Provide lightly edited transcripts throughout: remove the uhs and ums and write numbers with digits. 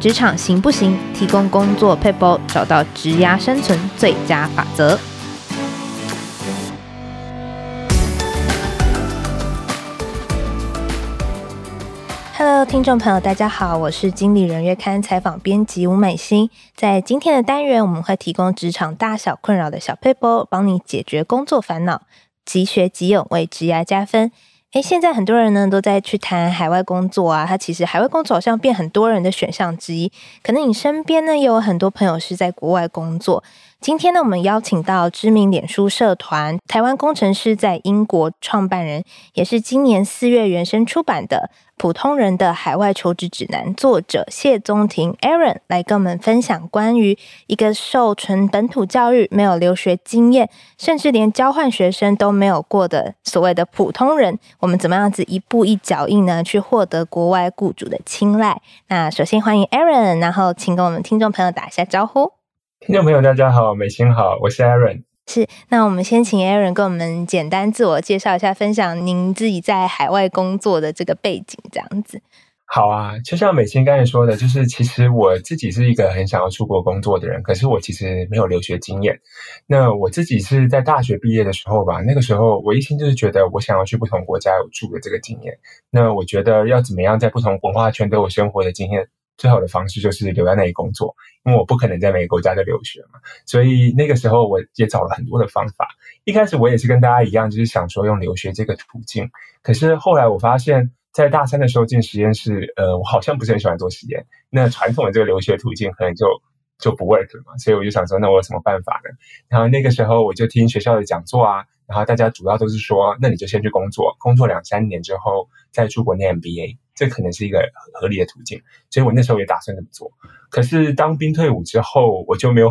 职场行不行？提供工作 Pebble 找到职涯生存最佳法则。Hello， 听众朋友，大家好，我是经理人月刊采访编辑吴美心。在今天的单元，我们会提供职场大小困扰的小 Pebble， 帮你解决工作烦恼，即学即用，为职涯加分。现在很多人呢都在去谈海外工作啊，它其实海外工作好像变很多人的选项之一。可能你身边呢也有很多朋友是在国外工作。今天呢，我们邀请到知名脸书社团台湾工程师在英国创办人，也是今年4月原生出版的《普通人的海外求职指南》作者谢宗廷 Aaron 来跟我们分享关于一个受纯本土教育、没有留学经验，甚至连交换学生都没有过的所谓的普通人，我们怎么样子一步一脚印呢，去获得国外雇主的青睐。那首先欢迎 Aaron， 然后请跟我们听众朋友打一下招呼。听众朋友大家好，美心好，我是 Aaron。 是，那我们先请 Aaron 跟我们简单自我介绍一下，分享您自己在海外工作的这个背景这样子。好啊，就像美心刚才说的，就是其实我自己是一个很想要出国工作的人，可是我其实没有留学经验。那我自己是在大学毕业的时候吧，那个时候我一心就是觉得我想要去不同国家有住的这个经验。那我觉得要怎么样在不同文化圈都有生活的经验，最好的方式就是留在那里工作，因为我不可能在每个国家都留学嘛，所以那个时候我也找了很多的方法。一开始我也是跟大家一样，就是想说用留学这个途径，可是后来我发现在大三的时候进实验室，我好像不是很喜欢做实验，那传统的这个留学途径可能就不 work 了嘛，所以我就想说那我有什么办法呢？然后那个时候我就听学校的讲座啊，然后大家主要都是说那你就先去工作2-3年之后再出国念 MBA， 这可能是一个合理的途径，所以我那时候也打算这么做。可是当兵退伍之后，我就没有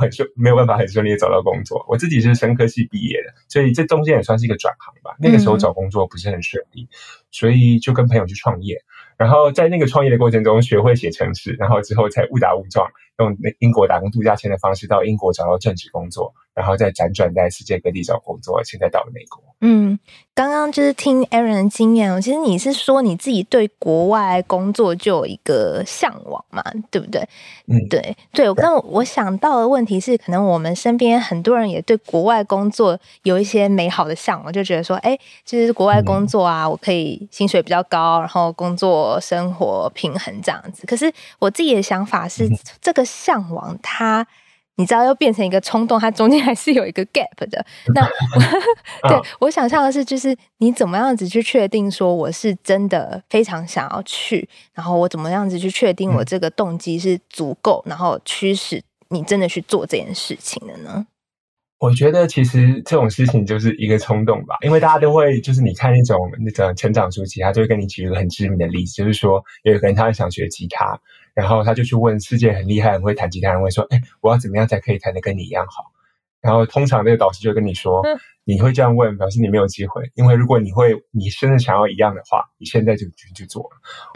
办法很顺利找到工作。我自己是生科系毕业的，所以这中间也算是一个转行吧，那个时候找工作不是很顺利，所以就跟朋友去创业，然后在那个创业的过程中学会写程式，然后之后才误打误撞用英国打工度假签的方式到英国找到正职工作，然后再辗转在世界各地找工作，现在到了美国。刚刚就是听 Aaron 的经验，其实你是说你自己对国外工作就有一个向往嘛，对不对？对，但我想到的问题是，可能我们身边很多人也对国外工作有一些美好的向往，就觉得说就是国外工作啊，我可以薪水比较高，然后工作生活平衡这样子。可是我自己的想法是，这个向往它你知道要变成一个冲动，它中间还是有一个 gap 的。那对，我想象的是，就是你怎么样子去确定说我是真的非常想要去，然后我怎么样子去确定我这个动机是足够，然后驱使你真的去做这件事情的呢？我觉得其实这种事情就是一个冲动吧，因为大家都会，就是你看那种成长书籍，他就会跟你举一个很知名的例子，就是说有一个人他想学吉他，然后他就去问世界很厉害很会弹吉他人，会说我要怎么样才可以弹得跟你一样好？然后通常那个导师就跟你说，你会这样问表示你没有机会，因为如果你真的想要一样的话，你现在就去做了。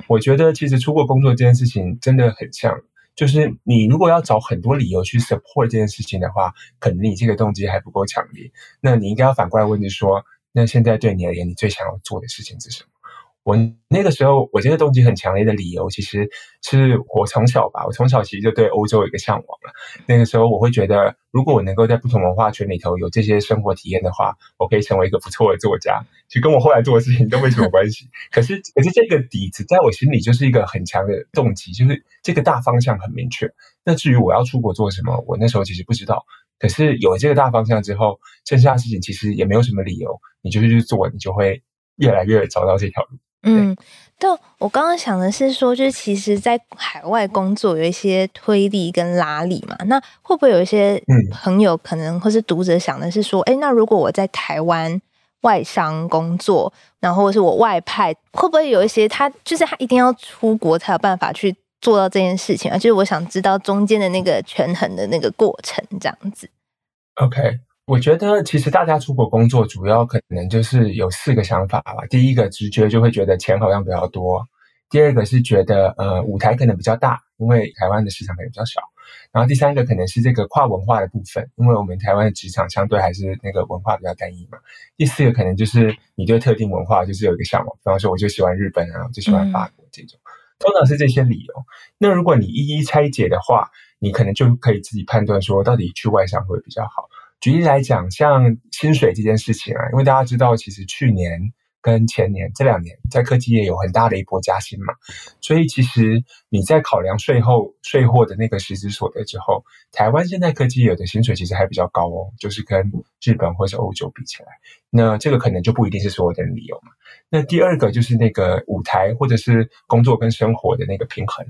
我觉得其实出国工作这件事情真的很像，就是你如果要找很多理由去 support 这件事情的话，可能你这个动机还不够强烈。那你应该要反过来问你说，那现在对你而言你最想要做的事情是什么？我那个时候我这个动机很强烈的理由，其实是我从小其实就对欧洲有一个向往了。那个时候我会觉得，如果我能够在不同文化圈里头有这些生活体验的话，我可以成为一个不错的作家，其实跟我后来做的事情都没什么关系。可是这个底子在我心里就是一个很强的动机，就是这个大方向很明确。那至于我要出国做什么，我那时候其实不知道，可是有了这个大方向之后，剩下的事情其实也没有什么理由，你就是去做，你就会越来越找到这条路。但我刚刚想的是说，就是其实在海外工作有一些推力跟拉力嘛，那会不会有一些朋友可能或是读者想的是说，那如果我在台湾外商工作，然后或是我外派，会不会有一些他一定要出国才有办法去做到这件事情啊？就是我想知道中间的那个权衡的那个过程这样子。 OK，我觉得其实大家出国工作主要可能就是有4个想法吧。第一个直觉就会觉得钱好像比较多，第二个是觉得舞台可能比较大，因为台湾的市场可能比较小，然后第3个可能是这个跨文化的部分，因为我们台湾的职场相对还是那个文化比较单一嘛。第4个可能就是你对特定文化就是有一个向往，比方说我就喜欢日本啊，我就喜欢法国这种。通常是这些理由。那如果你一一拆解的话，你可能就可以自己判断说到底去外商会比较好。举例来讲，像薪水这件事情啊，因为大家知道其实去年跟前年这两年在科技业有很大的一波加薪嘛，所以其实你在考量税后的那个实质所得之后，台湾现在科技业的薪水其实还比较高哦，就是跟日本或者欧洲比起来，那这个可能就不一定是所有的理由嘛。那第二个就是那个舞台或者是工作跟生活的那个平衡，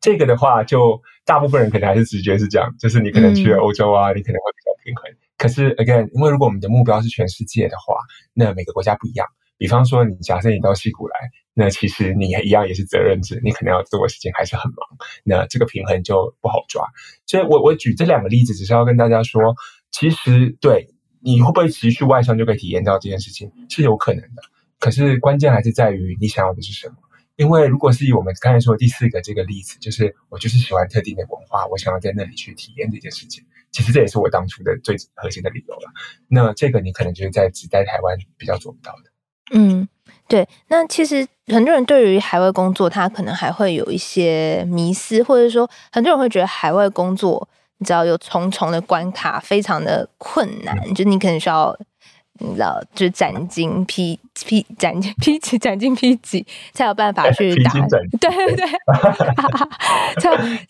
这个的话就大部分人可能还是直觉是这样，就是你可能去了欧洲啊，你可能会比较平衡。可是 again， 因为如果我们的目标是全世界的话，那每个国家不一样。比方说你假设你到矽谷来，那其实你一样也是责任制，你可能要做的事情还是很忙，那这个平衡就不好抓。所以我举这两个例子只是要跟大家说，其实对你会不会持续外商就可以体验到这件事情是有可能的，可是关键还是在于你想要的是什么。因为如果是以我们刚才说第四个这个例子，就是我就是喜欢特定的文化，我想要在那里去体验这件事情，其实这也是我当初的最核心的理由了。那这个你可能就是只在台湾比较做不到的。嗯，对，那其实很多人对于海外工作他可能还会有一些迷思，或者说很多人会觉得海外工作你知道有重重的关卡，非常的困难，就你可能需要你知道就斩荆披棘才有办法去打，对对对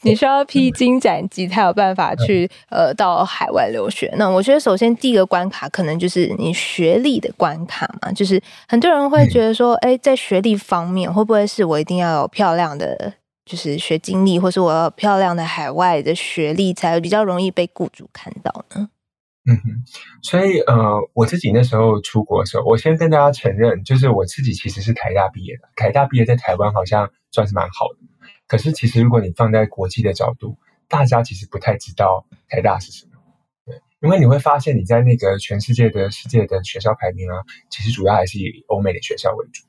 你需要披荆斩棘才有办法去到海外留学。那我觉得首先第一个关卡可能就是你学历的关卡嘛，就是很多人会觉得说哎，在学历方面会不会是我一定要有漂亮的就是学经历，或是我要有漂亮的海外的学历才比较容易被雇主看到呢？嗯哼，所以我自己那时候出国的时候，我先跟大家承认，就是我自己其实是台大毕业的，台大毕业在台湾好像算是蛮好的，可是其实如果你放在国际的角度，大家其实不太知道台大是什么。对，因为你会发现你在那个全世界的学校排名啊，其实主要还是以欧美的学校为主。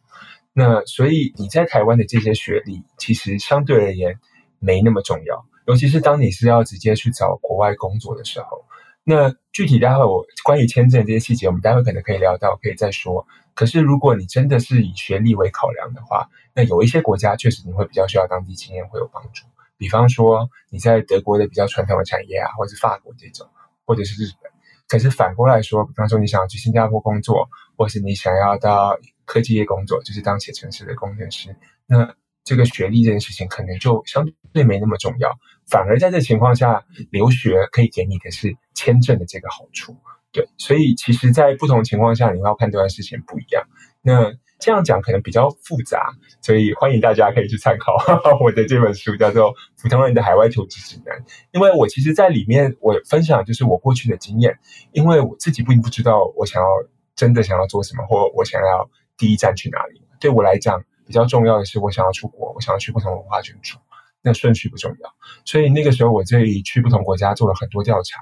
那所以你在台湾的这些学历其实相对而言没那么重要，尤其是当你是要直接去找国外工作的时候。那具体待会我关于签证这些细节我们待会可能可以聊到，可以再说。可是如果你真的是以学历为考量的话，那有一些国家确实你会比较需要当地经验会有帮助，比方说你在德国的比较传统的产业啊，或者是法国这种，或者是日本。可是反过来说，比方说你想要去新加坡工作，或是你想要到科技业工作，就是当写程式的工程师，那这个学历这件事情可能就相对没那么重要，反而在这情况下留学可以给你的是签证的这个好处。对，所以其实在不同情况下你要判断的事情不一样，那这样讲可能比较复杂，所以欢迎大家可以去参考我的这本书叫做《普通人的海外求职指南》。因为我其实在里面我分享就是我过去的经验，因为我自己并不知道我真的想要做什么，或我想要第一站去哪里。对我来讲比较重要的是我想要出国，我想要去不同文化圈住，那顺序不重要。所以那个时候我这里去不同国家做了很多调查，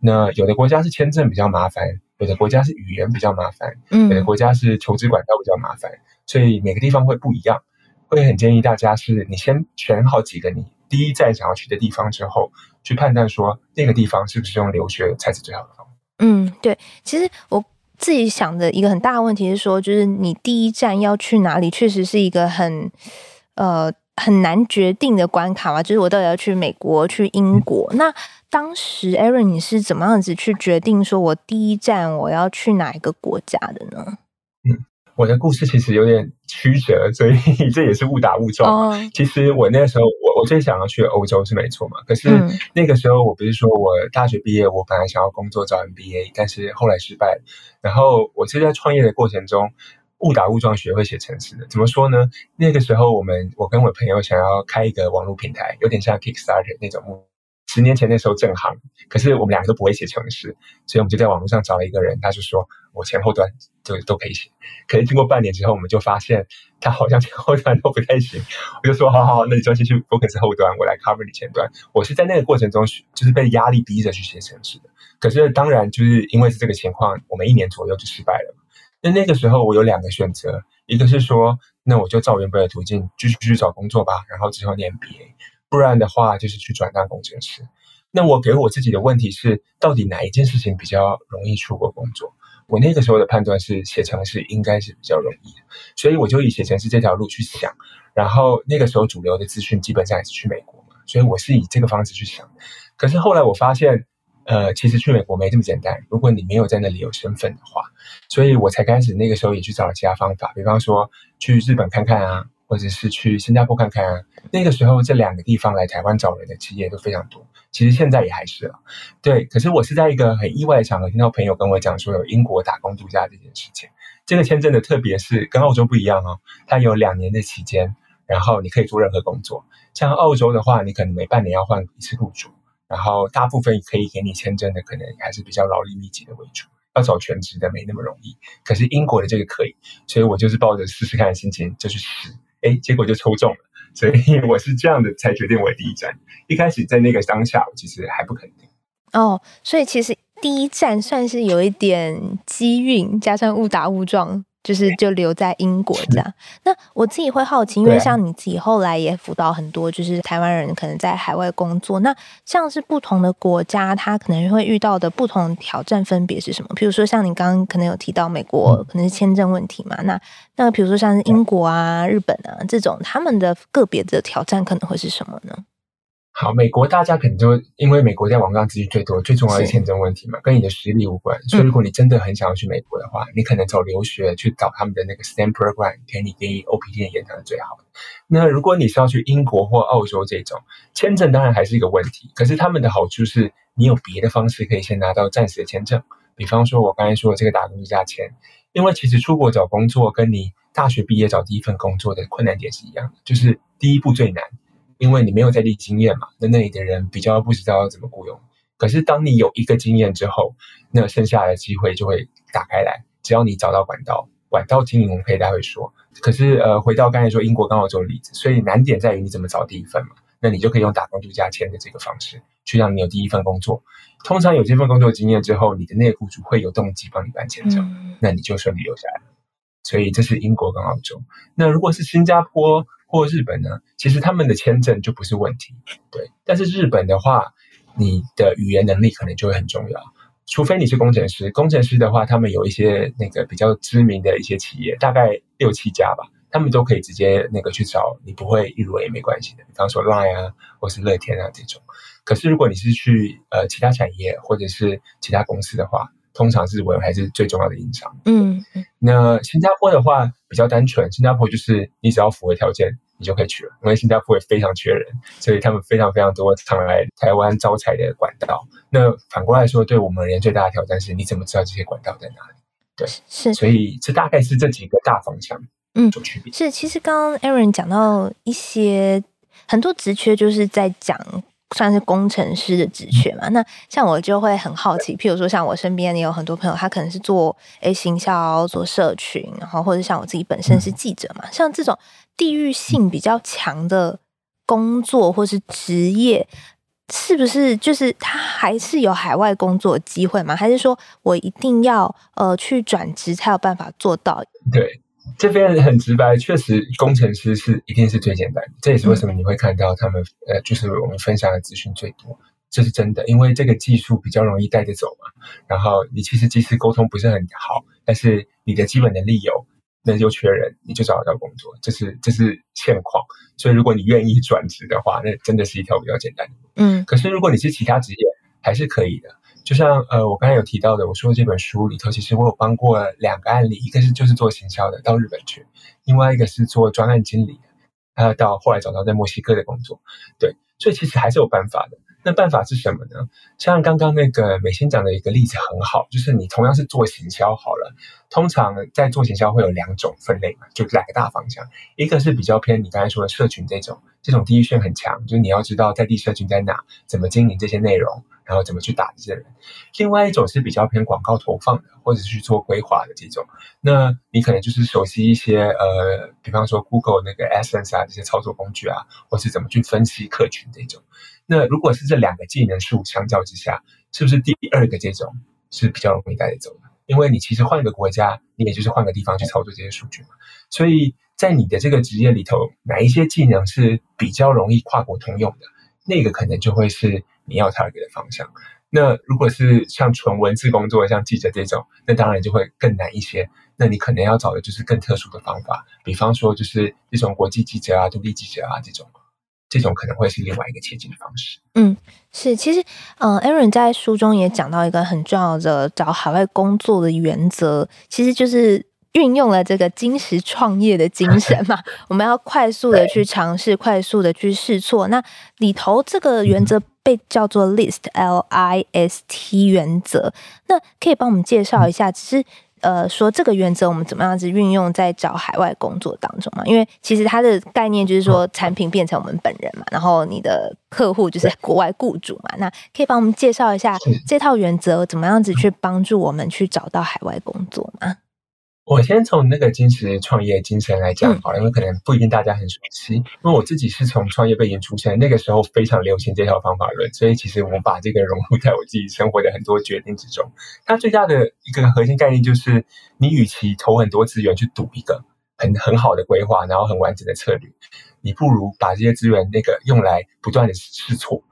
那有的国家是签证比较麻烦，有的国家是语言比较麻烦，有的国家是求职管道比较麻烦，所以每个地方会不一样。会很建议大家是你先选好几个你第一站想要去的地方之后，去判断说那个地方是不是用留学才是最好的方法。嗯，对，其实我自己想的一个很大的问题是说，就是你第一站要去哪里，确实是一个很难决定的关卡嘛。就是我到底要去美国、去英国？那当时 Aaron 你是怎么样子去决定说我第一站我要去哪一个国家的呢？嗯，我的故事其实有点曲折，所以这也是误打误撞。其实我那时候我最想要去欧洲是没错嘛，可是那个时候我不是说我大学毕业我本来想要工作找 MBA， 但是后来失败了。然后我是在创业的过程中误打误撞学会写程式的。怎么说呢？那个时候我跟我朋友想要开一个网络平台，有点像 Kickstarter 那种目的。10年前那时候正行，可是我们两个都不会写程式，所以我们就在网络上找了一个人，他就说我前后端都可以写。可是经过半年之后，我们就发现他好像前后端都不太行。我就说好，那你就先去 focus 后端，我来 cover 你前端。我是在那个过程中就是被压力逼着去写程式的。可是当然就是因为是这个情况，我们1年左右就失败了。那个时候我有两个选择，一个是说那我就照原本的途径继续找工作吧，然后之后念 MBA，不然的话就是去转当工程师。那我给我自己的问题是，到底哪一件事情比较容易出国工作？我那个时候的判断是写程式应该是比较容易的，所以我就以写程式这条路去想。然后那个时候主流的资讯基本上也是去美国嘛，所以我是以这个方式去想。可是后来我发现其实去美国没这么简单，如果你没有在那里有身份的话，所以我才开始那个时候也去找了其他方法，比方说去日本看看啊，或者是去新加坡看看啊。那个时候这两个地方来台湾找人的企业都非常多，其实现在也还是了，对。可是我是在一个很意外的场合听到朋友跟我讲说有英国打工度假这件事情，这个签证的特别是跟澳洲不一样哦，它有2年的期间，然后你可以做任何工作。像澳洲的话，你可能每半年要换一次雇主，然后大部分可以给你签证的可能还是比较劳力密集的为主，要找全职的没那么容易。可是英国的这个可以，所以我就是抱着试试看的心情就去试，结果就抽中了。所以我是这样的才决定我的第一站，一开始在那个当下我其实还不肯定。哦，所以其实第一站算是有一点机运加上误打误撞，就留在英国这样。那我自己会好奇，因为像你自己后来也辅导很多就是台湾人可能在海外工作，那像是不同的国家他可能会遇到的不同挑战分别是什么？比如说像你刚刚可能有提到美国可能是签证问题嘛，那比如说像是英国啊日本啊这种，他们的个别的挑战可能会是什么呢？好，美国大家可能就因为美国在网上资讯最多，最重要的是签证问题嘛，跟你的实力无关。所以如果你真的很想要去美国的话，你可能走留学去找他们的那个 STEM program， 给你 OPT 的延长是最好的。那如果你是要去英国或澳洲这种，签证当然还是一个问题，可是他们的好处是你有别的方式可以先拿到暂时的签证，比方说我刚才说的这个打工度假签。因为其实出国找工作跟你大学毕业找第一份工作的困难点是一样的，就是第一步最难，因为你没有在地经验嘛，那里的人比较不知道怎么雇佣。可是当你有一个经验之后，那剩下的机会就会打开来，只要你找到管道经营我们可以待会说。可是回到刚才说英国跟澳洲的例子，所以难点在于你怎么找第一份嘛，那你就可以用打工度假签的这个方式去让你有第一份工作。通常有这份工作经验之后，你的内雇主会有动机帮你办签证，那你就顺利留下来了。所以这是英国跟澳洲。那如果是新加坡或日本呢，其实他们的签证就不是问题，对。但是日本的话，你的语言能力可能就会很重要，除非你是工程师。工程师的话，他们有一些那个比较知名的一些企业，大概6-7家吧，他们都可以直接那个去找你不会日文也没关系的，比方说 LINE 啊，或是乐天啊这种。可是如果你是去其他产业或者是其他公司的话，通常日文还是最重要的硬伤。那新加坡的话比较单纯，新加坡就是你只要符合条件你就可以去了，因为新加坡也非常缺人，所以他们非常非常多常来台湾招财的管道。那反过来说，对我们而言最大的挑战是你怎么知道这些管道在哪里，对，是。所以这大概是这几个大方向做区别。是，其实刚刚 Aaron 讲到一些很多职缺就是在讲算是工程师的职缺嘛，那像我就会很好奇，譬如说像我身边也有很多朋友，他可能是做行销、做社群，然后或者像我自己本身是记者嘛，像这种地域性比较强的工作或是职业，是不是就是他还是有海外工作机会吗？还是说我一定要去转职才有办法做到？对。这边很直白，确实工程师是一定是最简单的，这也是为什么你会看到他们就是我们分享的资讯最多，这是真的，因为这个技术比较容易带着走嘛。然后你其实即使沟通不是很好，但是你的基本能力有，那就缺人，你就找得到工作，这是现况。所以如果你愿意转职的话，那真的是一条比较简单的路。可是如果你是其他职业，还是可以的。就像我刚才有提到的，我说这本书里头，其实我有帮过2个案例，一个是就是做行销的到日本去，另外一个是做专案经理的，他到后来找到在墨西哥的工作，对。所以其实还是有办法的。那办法是什么呢？像刚刚那个美心讲的一个例子很好，就是你同样是做行销好了，通常在做行销会有2种分类嘛，就2个大方向，一个是比较偏你刚才说的社群这种地域性很强，就是你要知道在地社群在哪，怎么经营这些内容，然后怎么去打这些人。另外一种是比较偏广告投放的，或者是去做规划的这种，那你可能就是熟悉一些比方说 Google 那个 AdSense 啊这些操作工具啊，或是怎么去分析客群这种。那如果是这2个技能树相较之下，是不是第2个这种是比较容易带着走的？因为你其实换一个国家，你也就是换个地方去操作这些数据嘛。所以在你的这个职业里头，哪一些技能是比较容易跨国通用的，那个可能就会是你要 target 的方向。那如果是像纯文字工作，像记者这种，那当然就会更难一些。那你可能要找的就是更特殊的方法，比方说就是这种国际记者啊、独立记者啊这种可能会是另外一个切进的方式。嗯，是，其实Aaron 在书中也讲到一个很重要的找海外工作的原则，其实就是运用了这个精实创业的精神嘛，我们要快速的去尝试，快速的去试错。那里头这个原则被叫做 LIST LIST 原则，那可以帮我们介绍一下，只是说这个原则我们怎么样子运用在找海外工作当中嘛？因为其实它的概念就是说产品变成我们本人嘛，然后你的客户就是国外雇主嘛，那可以帮我们介绍一下这套原则怎么样子去帮助我们去找到海外工作嘛？我先从那个精实创业精神来讲好了，因为可能不一定大家很熟悉，因为我自己是从创业背景出身，那个时候非常流行这套方法论，所以其实我把这个融入在我自己生活的很多决定之中。它最大的一个核心概念就是，你与其投很多资源去赌一个很好的规划，然后很完整的策略，你不如把这些资源那个用来不断的试错。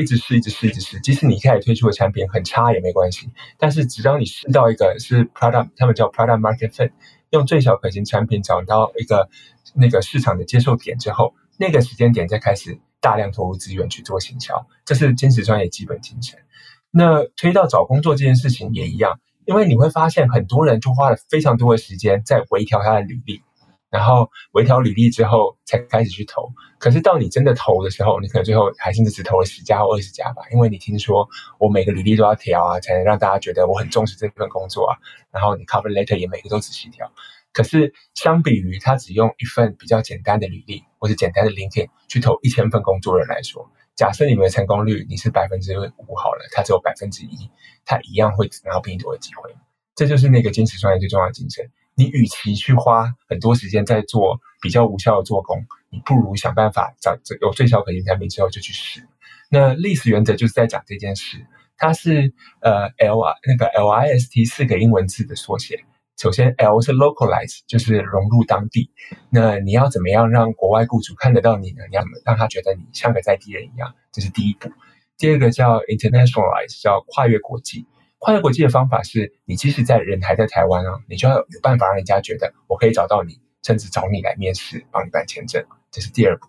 一直试，即使你一开始推出的产品很差也没关系，但是只要你试到一个是 product， 他们叫 product market fit， 用最小可行产品找到一个那个市场的接受点之后，那个时间点再开始大量投入资源去做行销，这是精实专业基本精神。那推到找工作这件事情也一样，因为你会发现很多人就花了非常多的时间在微调他的履历，然后微调履历之后才开始去投，可是到你真的投的时候，你可能最后还是只投了10家或20家吧，因为你听说我每个履历都要调啊，才能让大家觉得我很重视这份工作啊，然后你 cover letter 也每个都仔细调。可是相比于他只用一份比较简单的履历或者简单的 LinkedIn 去投1000份工作人来说，假设你们的成功率你是 5% 好了，他只有 1%， 他一样会拿到比你多的机会。这就是那个精实创业最重要的精神，你与其去花很多时间在做比较无效的做工，你不如想办法找有最小可行产品之后就去试。那LIST原则就是在讲这件事，它是LIST 4个英文字的缩写。首先 L 是 localize， 就是融入当地。那你要怎么样让国外雇主看得到你呢？你要让他觉得你像个在地人一样，这是第一步。第二个叫 internationalize， 叫跨越国际。跨越国际的方法是，你即使在人还在台湾啊，你就要有办法让人家觉得我可以找到你，甚至找你来面试，帮你办签证，这是第二步。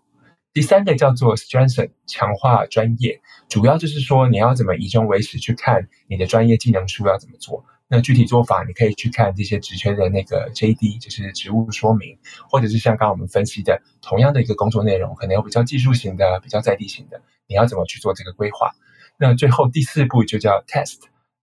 第三个叫做 strengthen， 强化专业，主要就是说你要怎么以终为始去看你的专业技能书要怎么做。那具体做法你可以去看这些职缺的那个 JD， 就是职务说明，或者是像刚刚我们分析的同样的一个工作内容，可能有比较技术型的，比较在地型的，你要怎么去做这个规划。那最后第四步就叫 test，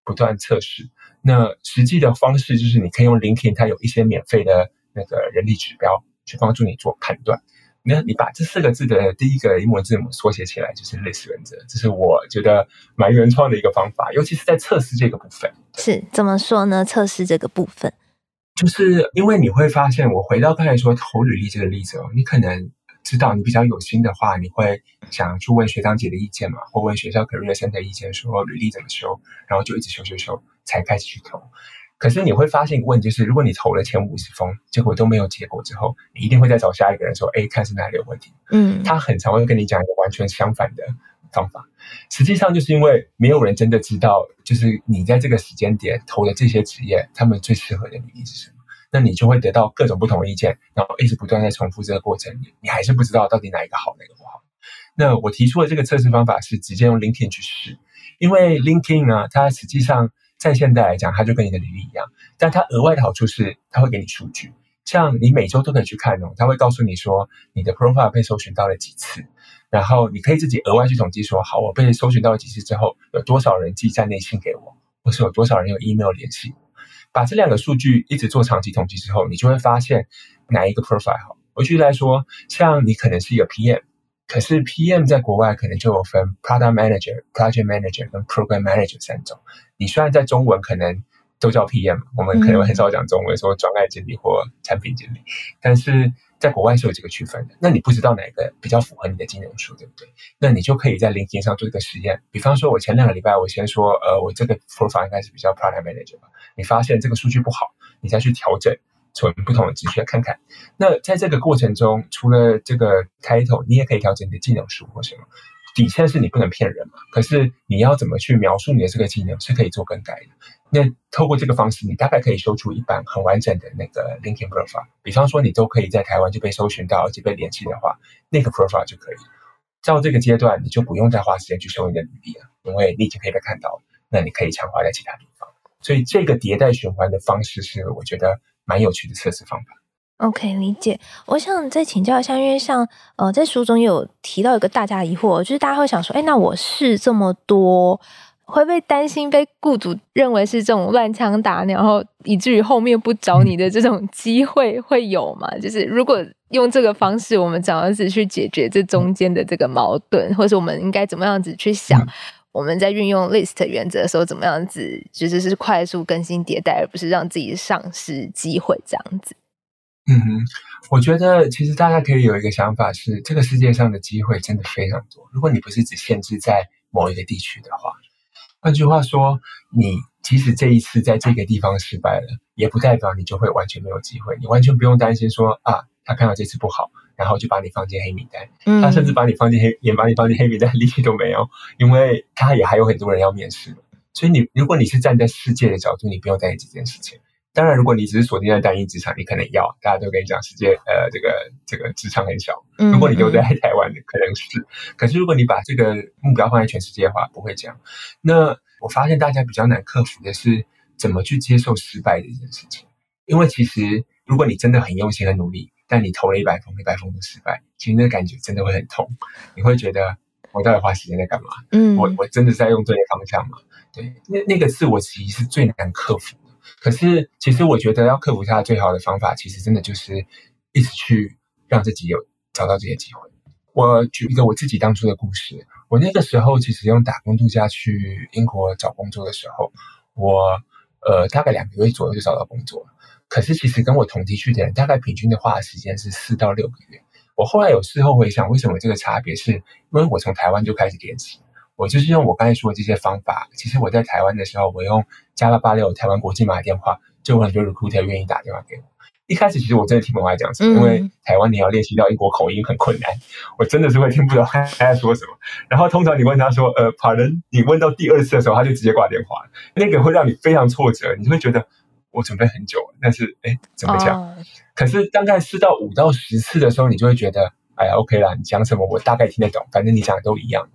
不断测试。那实际的方式就是你可以用 LinkedIn， 它有一些免费的那个人力指标去帮助你做判断。那你把这4个字的第一个英文字母缩写起来就是LIST原则，这是我觉得蛮原创的一个方法，尤其是在测试这个部分。是怎么说呢？测试这个部分，就是因为你会发现，我回到刚才说投履历这个例子哦，你可能知道你比较有心的话，你会想去问学长姐的意见嘛，或问学校 career center 的意见，说履历怎么修，然后就一直修才开始去投。可是你会发现一个问题，就是如果你投了前50封结果都没有结果之后，你一定会再找下一个人说看是哪里有问题。他很常会跟你讲一个完全相反的方法，实际上就是因为没有人真的知道，就是你在这个时间点投的这些职业，他们最适合的履历是什么，那你就会得到各种不同的意见，然后一直不断在重复这个过程，你还是不知道到底哪一个好哪一个不好。那我提出的这个测试方法是直接用 LinkedIn 去试，因为 LinkedIn 呢，它实际上在现代来讲它就跟你的履历一样，但它额外的好处是它会给你数据，像你每周都可以去看哦，它会告诉你说你的 profile 被搜寻到了几次，然后你可以自己额外去统计说，好，我被搜寻到了几次之后，有多少人寄站内信给我，或是有多少人用 email 联系我。把这2个数据一直做长期统计之后，你就会发现哪一个 profile 好。我举例来说，像你可能是一个 PM， 可是 PM 在国外可能就有分 product manager、project manager 跟 program manager 3种。你虽然在中文可能都叫 PM， 我们可能很少讲中文说专案经理或产品经理，但是在国外是有这个区分的。那你不知道哪个比较符合你的技能书，对不对？那你就可以在 LinkedIn 上做一个实验。比方说我前2个礼拜我先说我这个 profile 应该是比较 product manager 吧，你发现这个数据不好，你再去调整存不同的职缺看看。那在这个过程中，除了这个 title， 你也可以调整你的技能书或什么，底线是你不能骗人嘛，可是你要怎么去描述你的这个技能是可以做更改的。那透过这个方式，你大概可以修出一版很完整的那个 LinkedIn profile。比方说，你都可以在台湾就被搜寻到，而且被联系的话，那个 profile 就可以。到这个阶段，你就不用再花时间去修你的履历了，因为你已经可以被看到了。那你可以强化在其他地方。所以这个迭代循环的方式是我觉得蛮有趣的测试方法。OK， 理解。我想再请教一下，因为像在书中有提到一个大家疑惑，就是大家会想说，那我试这么多，会不会担心被雇主认为是这种乱枪打鸟，然后以至于后面不找你的这种机会会有吗？就是如果用这个方式，我们怎样子去解决这中间的这个矛盾，或是我们应该怎么样子去想？我们在运用 list 原则的时候，怎么样子就是快速更新迭代，而不是让自己丧失机会这样子。我觉得其实大家可以有一个想法是，这个世界上的机会真的非常多，如果你不是只限制在某一个地区的话，换句话说，你即使这一次在这个地方失败了，也不代表你就会完全没有机会。你完全不用担心说他看到这次不好，然后就把你放进黑名单，他甚至把你放进黑名单力气都没有，因为他也还有很多人要面试。所以如果你是站在世界的角度，你不用担心这件事情。当然，如果你只是锁定在单一职场，你可能大家都跟你讲世界这个职场很小。如果你留在台湾，可能是。可是如果你把这个目标放在全世界的话，不会这样。那我发现大家比较难克服的是怎么去接受失败的一件事情。因为其实如果你真的很用心很努力，但你投了100封的失败，其实那感觉真的会很痛。你会觉得我到底花时间在干嘛？我真的是在用对的方向吗？对，那个自我质疑是最难克服。可是其实我觉得要克服它最好的方法，其实真的就是一直去让自己找到这些机会。我举一个我自己当初的故事，我那个时候其实用打工度假去英国找工作的时候，我大概2个月左右就找到工作了。可是其实跟我同地区的人大概平均的花的时间是4到6个月。我后来有事后回想，为什么这个差别，是因为我从台湾就开始练习。我就是用我刚才说的这些方法，其实我在台湾的时候，我用加八八六台湾国际码的电话，就有很多 recruiter 愿意打电话给我。一开始其实我真的听不懂他讲什么，因为台湾你要练习到英国口音很困难，我真的是会听不懂他在说什么。然后通常你问他说pardon， 你问到第2次的时候，他就直接挂电话了，那个会让你非常挫折，你会觉得我准备很久了，但是怎么讲？可是大概4到5到10次的时候，你就会觉得OK 啦，你讲什么我大概听得懂，反正你讲的都一样。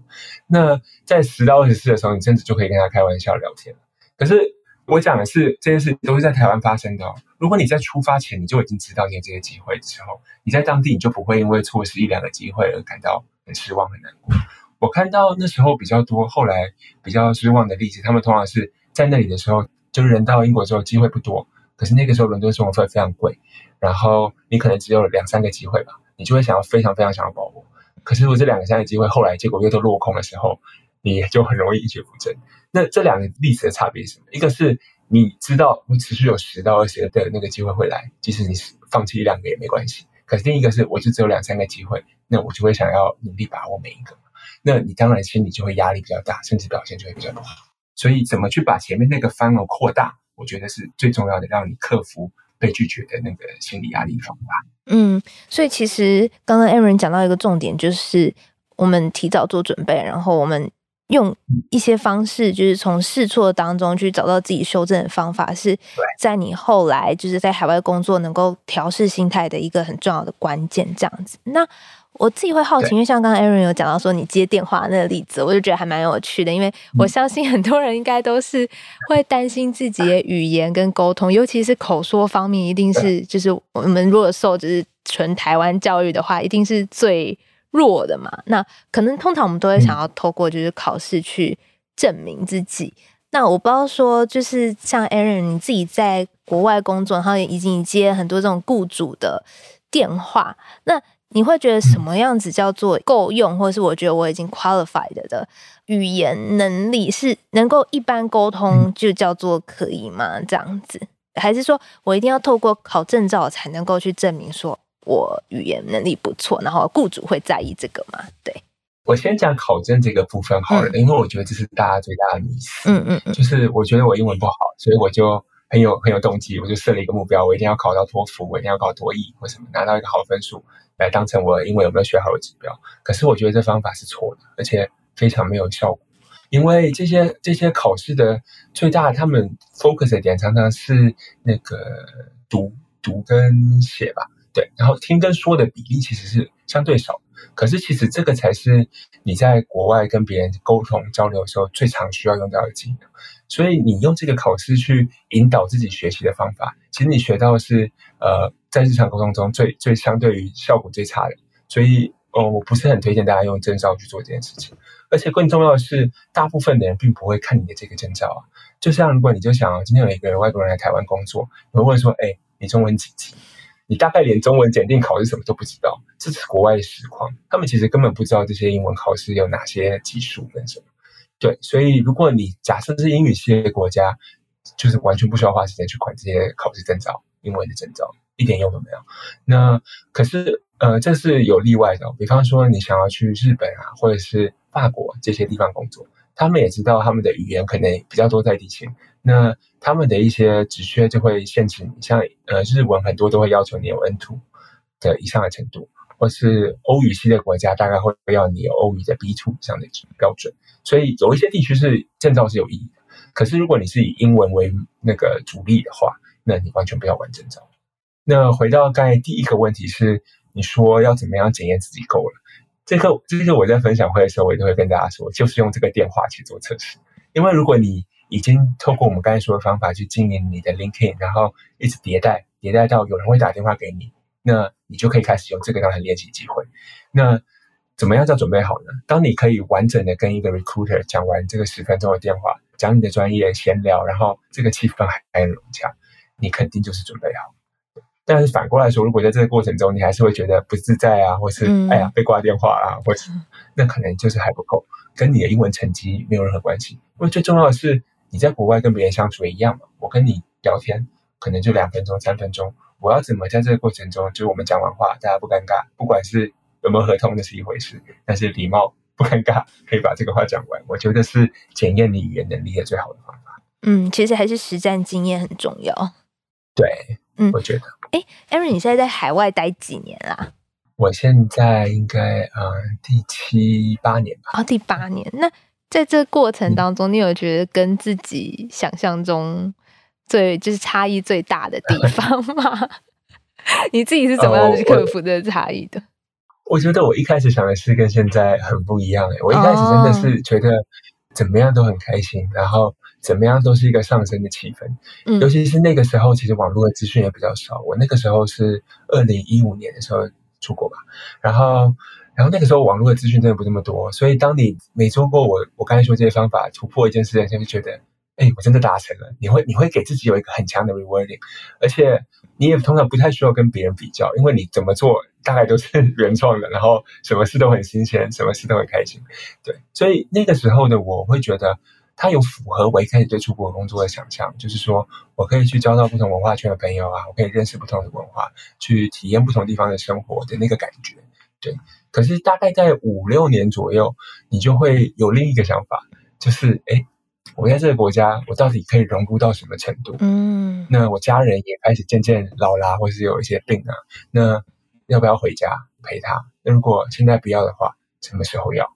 那在10到20次的时候，你甚至就可以跟他开玩笑聊天了。可是我讲的是这件事都是在台湾发生的。如果你在出发前你就已经知道你有这些机会之后，你在当地你就不会因为错失1-2个机会而感到很失望很难过。我看到那时候比较多后来比较失望的例子，他们通常是在那里的时候，就是人到英国之后机会不多，可是那个时候伦敦生活费非常贵，然后你可能只有2-3个机会吧，你就会想要非常非常想要把握。可是如果这2-3个机会后来结果又都落空的时候，你就很容易一蹶不振。那这两个例子的差别是什么？一个是你知道我持续有10到20个的那个机会会来，即使你放弃1-2个也没关系。可是另一个是我就只有2-3个机会，那我就会想要努力把握每一个。那你当然心里就会压力比较大，甚至表现就会比较不好。所以怎么去把前面那个范围扩大，我觉得是最重要的，让你克服被拒绝的那个心理压力方法。所以其实刚刚 Aaron 讲到一个重点，就是我们提早做准备，然后我们用一些方式，就是从试错当中去找到自己修正的方法，是在你后来就是在海外工作能够调试心态的一个很重要的关键这样子。那我自己会好奇，因为像刚刚 Aaron 有讲到说你接电话那个例子，我就觉得还蛮有趣的，因为我相信很多人应该都是会担心自己的语言跟沟通，尤其是口说方面，一定是就是我们如果受就是纯台湾教育的话，一定是最弱的嘛。那可能通常我们都会想要透过就是考试去证明自己。那我不知道说，就是像 Aaron 你自己在国外工作，然后已经接很多这种雇主的电话，那你会觉得什么样子叫做够用，或者是我觉得我已经 qualified 的语言能力是能够一般沟通就叫做可以吗？这样子，还是说我一定要透过考证照才能够去证明说我语言能力不错，然后雇主会在意这个吗？对，我先讲考证这个部分好了，因为我觉得这是大家最大的迷思。就是我觉得我英文不好，所以我就很有动机，我就设了一个目标，我一定要考到托福，我一定要考多益，或什么拿到一个好分数。来当成我英文有没有学好的指标。可是我觉得这方法是错的，而且非常没有效果。因为这些考试的最大他们 focus 的点常常是那个读跟写吧，对，然后听跟说的比例其实是相对少，可是其实这个才是你在国外跟别人沟通交流的时候最常需要用到的技能。所以你用这个考试去引导自己学习的方法，其实你学到的是在日常沟通中最相对于效果最差的。所以我不是很推荐大家用证照去做这件事情。而且更重要的是，大部分的人并不会看你的这个证照啊。就像如果你就想今天有一个外国人来台湾工作，你会问说你中文几级？你大概连中文检定考试什么都不知道，这是国外的实况。他们其实根本不知道这些英文考试有哪些技术跟什么。对，所以如果你假设是英语系的国家，就是完全不需要花时间去管这些考试证照，英文的证照一点用都没有。那可是这是有例外的比方说你想要去日本啊，或者是法国这些地方工作，他们也知道他们的语言可能比较多在地勤，那他们的一些职缺就会限制你，像日文很多都会要求你有 N2 的以上的程度，或是欧语系的国家大概会要你有欧语的 B2 以上的标准。所以有一些地区是证照是有意义的，可是如果你是以英文为那个主力的话，那你完全不要玩证照。那回到刚才第一个问题是你说要怎么样检验自己够了，这个我在分享会的时候我都会跟大家说，就是用这个电话去做测试。因为如果你已经透过我们刚才说的方法去经营你的 LinkedIn， 然后一直迭代到有人会打电话给你，那你就可以开始用这个当成练习机会。那怎么样叫准备好呢？当你可以完整的跟一个 recruiter 讲完这个10分钟的电话，讲你的专业闲聊，然后这个气氛还融洽，你肯定就是准备好。但是反过来说，如果在这个过程中你还是会觉得不自在啊，或是被挂电话啊，或是那可能就是还不够，跟你的英文成绩没有任何关系。因为最重要的是你在国外跟别人相处也一样嘛，我跟你聊天可能就2分钟3分钟，我要怎么在这个过程中就是我们讲完话大家不尴尬，不管是有没有合同那是一回事，但是礼貌不尴尬可以把这个话讲完，我觉得是检验你语言能力的最好的方法。其实还是实战经验很重要。对，我觉得Aaron 你现在在海外待几年啊？我现在应该第7、8年吧。第8年。那在这过程当中，你有觉得跟自己想象中就是差异最大的地方吗？你自己是怎么样去克服这差异的？我觉得我一开始想的是跟现在很不一样我一开始真的是觉得怎么样都很开心，然后怎么样都是一个上升的气氛。尤其是那个时候其实网络的资讯也比较少，我那个时候是2015年的时候出国吧，然后那个时候网络的资讯真的不那么多，所以当你没做过我刚才说这些方法突破一件事情，就觉得我真的达成了，你会给自己有一个很强的 rewarding， 而且你也通常不太需要跟别人比较，因为你怎么做大概都是原创的，然后什么事都很新鲜，什么事都很开心。对，所以那个时候的我会觉得它有符合我一开始对出国工作的想象，就是说我可以去交到不同文化圈的朋友啊，我可以认识不同的文化，去体验不同地方的生活的那个感觉。对，可是大概在5、6年左右，你就会有另一个想法，就是我在这个国家我到底可以融入到什么程度？那我家人也开始渐渐老啦，或是有一些病啊，那要不要回家陪他？那如果现在不要的话，什么时候要？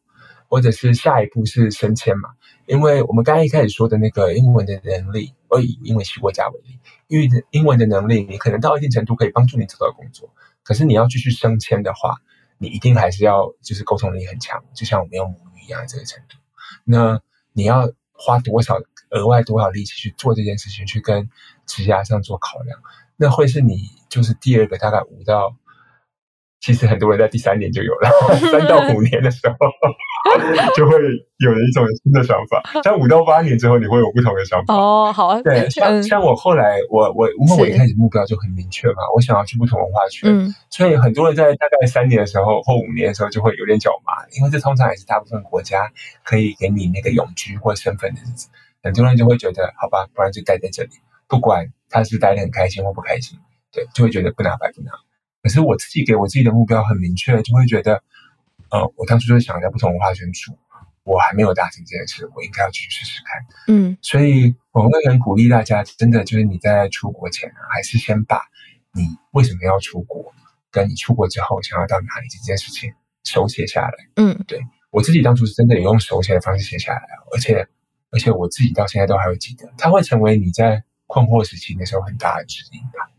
或者是下一步是升迁嘛？因为我们刚才一开始说的那个英文的能力，我以英文系国家为例，因为英文的能力你可能到一定程度可以帮助你找到工作，可是你要继续升迁的话，你一定还是要就是沟通力很强，就像我们用母语一样的这个程度。那你要花多少额外多少力气去做这件事情，去跟职涯上做考量，那会是你就是第二个大概5到，其实很多人在第3年就有了3到5年的时候就会有一种新的想法，像5到8年之后你会有不同的想法。好，对，像我后来我因为我一开始目标就很明确嘛，我想要去不同文化圈，所以很多人在大概3年的时候或5年的时候就会有点脚麻，因为这通常也是大部分国家可以给你那个永居或身份的日子，很多人就会觉得好吧，不然就待在这里，不管他是待得很开心或不开心，对，就会觉得不拿白不拿。可是我自己给我自己的目标很明确，就会觉得我当初就是想在不同文化圈住，我还没有达成这件事，我应该要继续试试看。所以我会很鼓励大家，真的就是你在出国前还是先把你为什么要出国跟你出国之后想要到哪里这件事情手写下来。嗯，对，我自己当初是真的有用手写的方式写下来，而且我自己到现在都还会记得，它会成为你在困惑时期那时候很大的指引吧。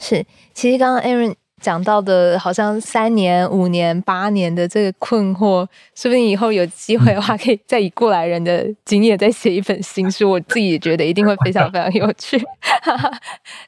是，其实刚刚 Aaron 讲到的好像3年5年8年的这个困惑，说不定以后有机会的话可以再以过来人的经验再写一本新书，我自己也觉得一定会非常非常有趣。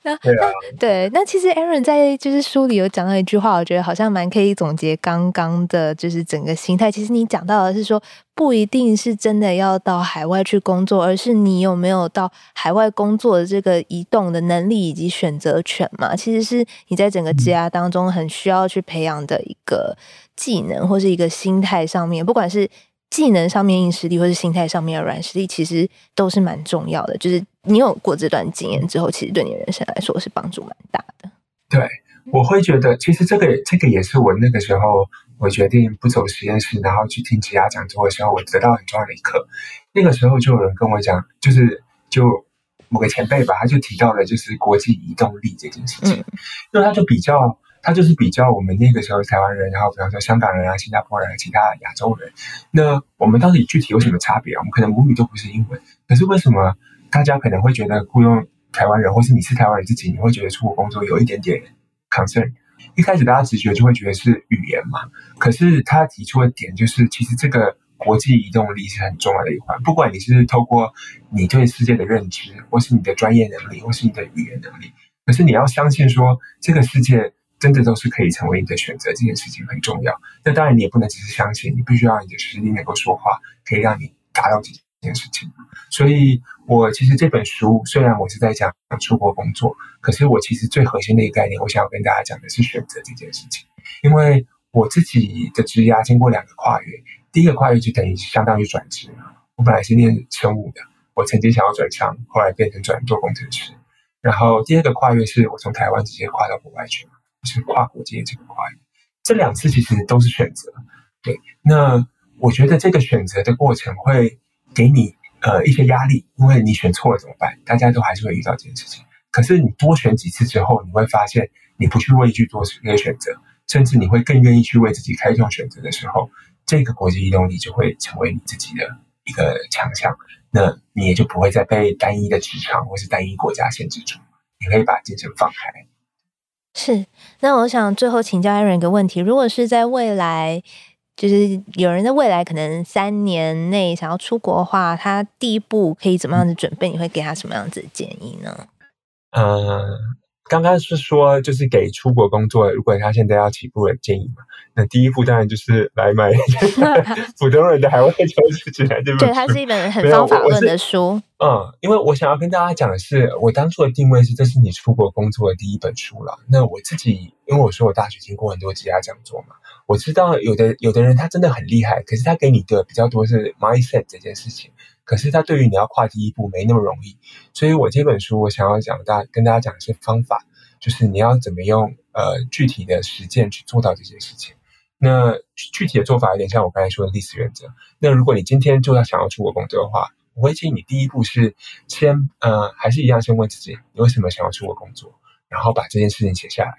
那其实 Aaron 在就是书里有讲到一句话，我觉得好像蛮可以总结刚刚的就是整个心态。其实你讲到的是说不一定是真的要到海外去工作，而是你有没有到海外工作的这个移动的能力以及选择权嘛，其实是你在整个职涯当中很需要去培养的一个技能或是一个心态上面，不管是技能上面硬实力或是心态上面的软实力，其实都是蛮重要的，就是你有过这段经验之后，其实对你的人生来说是帮助蛮大的。对，我会觉得其实这个也是我那个时候我决定不走实验室然后去听职涯讲座的时候我得到很重要的一课。那个时候就有人跟我讲，就某个前辈吧，他就提到了就是国际移动力这件事情。因为他就是比较我们那个时候台湾人，然后比方说香港人啊、新加坡人啊、其他亚洲人，那我们到底具体有什么差别啊？我们可能母语都不是英文，可是为什么大家可能会觉得雇佣台湾人，或是你是台湾人自己，你会觉得出国工作有一点点 concern。一开始大家直觉就会觉得是语言嘛，可是他提出的点就是其实这个国际移动力是很重要的一环，不管你是透过你对世界的认知，或是你的专业能力，或是你的语言能力，可是你要相信说这个世界真的都是可以成为你的选择，这件事情很重要。那当然你也不能只是相信，你必须要你的实力能够说话，可以让你达到这件事情。所以我其实这本书虽然我是在讲出国工作，可是我其实最核心的一个概念我想要跟大家讲的是选择这件事情。因为我自己的职涯经过2个跨越，第一个跨越就等于相当于转职，我本来是念生物的，我曾经想要转商，后来变成转做工程师。然后第二个跨越是我从台湾直接跨到国外去，就是跨国界这个跨越。这两次其实都是选择。对，那我觉得这个选择的过程会给你一些压力，因为你选错了怎么办？大家都还是会遇到这件事情。可是你多选几次之后，你会发现你不去畏惧做这个选择，甚至你会更愿意去为自己开创选择的时候，这个国际移动力就会成为你自己的一个强项。那你也就不会再被单一的职场或是单一国家限制住，你可以把精神放开。是，那我想最后请教 Aaron 一个问题，如果是在未来，就是有人在未来可能3年内想要出国的话，他第一步可以怎么样子准备？你会给他什么样子的建议呢？刚刚是说就是给出国工作，如果他现在要起步的建议嘛，那第一步当然就是来买普通人的海外求职指南。对，它是一本很方法论的书。因为我想要跟大家讲的是，我当初的定位是这是你出国工作的第一本书了。那我自己，因为我说我大学听过很多职涯讲座嘛，我知道有的人他真的很厉害，可是他给你的比较多是 mindset 这件事情，可是他对于你要跨第一步没那么容易。所以我这本书我想要跟大家讲的是方法，就是你要怎么用具体的实践去做到这件事情。那具体的做法有点像我刚才说的LIST原则。那如果你今天就要想要出国工作的话，我会建议你第一步是先还是一样先问自己你为什么想要出国工作，然后把这件事情写下来。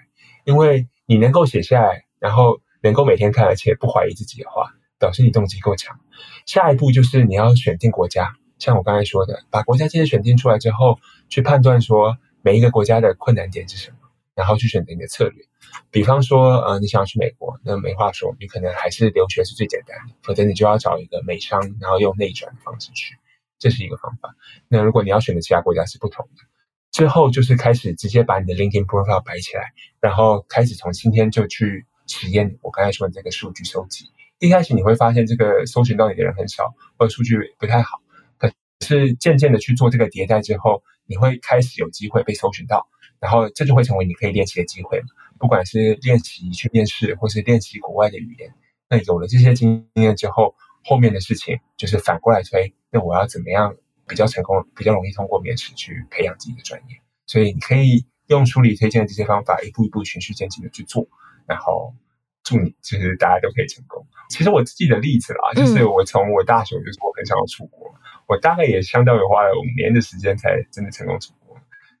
因为你能够写下来，然后能够每天看而且不怀疑自己的话，表示你动机够强。下一步就是你要选定国家，像我刚才说的，把国家这些选定出来之后，去判断说每一个国家的困难点是什么，然后去选择你的策略。比方说你想要去美国，那没话说，你可能还是留学是最简单的，否则你就要找一个美商，然后用内转的方式去，这是一个方法。那如果你要选的其他国家是不同的，之后就是开始直接把你的 LinkedIn profile 摆起来，然后开始从今天就去实验我刚才说的这个数据收集。一开始你会发现这个搜寻到你的人很少，或者数据不太好，可是渐渐的去做这个迭代之后，你会开始有机会被搜寻到，然后这就会成为你可以练习的机会嘛，不管是练习去面试或是练习国外的语言。那有了这些经验之后，后面的事情就是反过来推，那我要怎么样比较成功，比较容易通过面试去培养自己的专业。所以你可以用书里推荐的这些方法一步一步循序渐进的去做，然后祝你就是大家都可以成功。其实我自己的例子啦，就是我从我大学就是我很想要出国，我大概也相当于花了5年的时间才真的成功出国。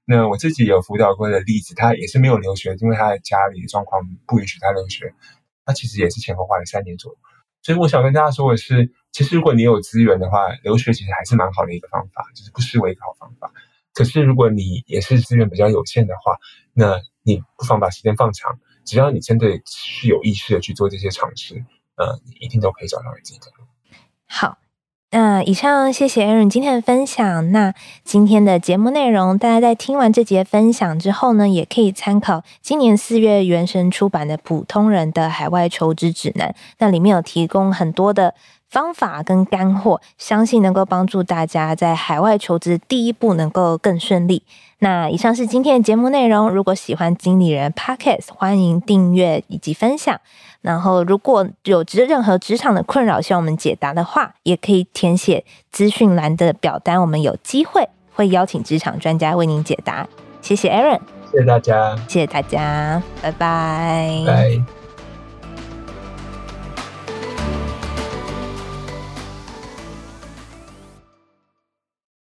那我自己有辅导过的例子，他也是没有留学，因为他的家里的状况不允许他留学，他其实也是前后花了3年左右。所以我想跟大家说的是，其实如果你有资源的话，留学其实还是蛮好的一个方法，就是不失为一个好方法。可是如果你也是资源比较有限的话，那你不妨把时间放长，只要你真的是有意识的去做这些尝试，你一定都可以找到自己的路。好，以上谢谢 Aaron 今天的分享。那今天的节目内容，大家在听完这节分享之后呢，也可以参考今年4月原神出版的《普通人的海外求职指南》，那里面有提供很多的方法跟干货，相信能够帮助大家在海外求职第一步能够更顺利。那以上是今天的节目内容，如果喜欢经理人 Podcast， 欢迎订阅以及分享。然后如果有任何职场的困扰需要我们解答的话，也可以填写资讯栏的表单，我们有机会会邀请职场专家为您解答。谢谢 Aaron， 谢谢大家，谢谢大家，拜拜。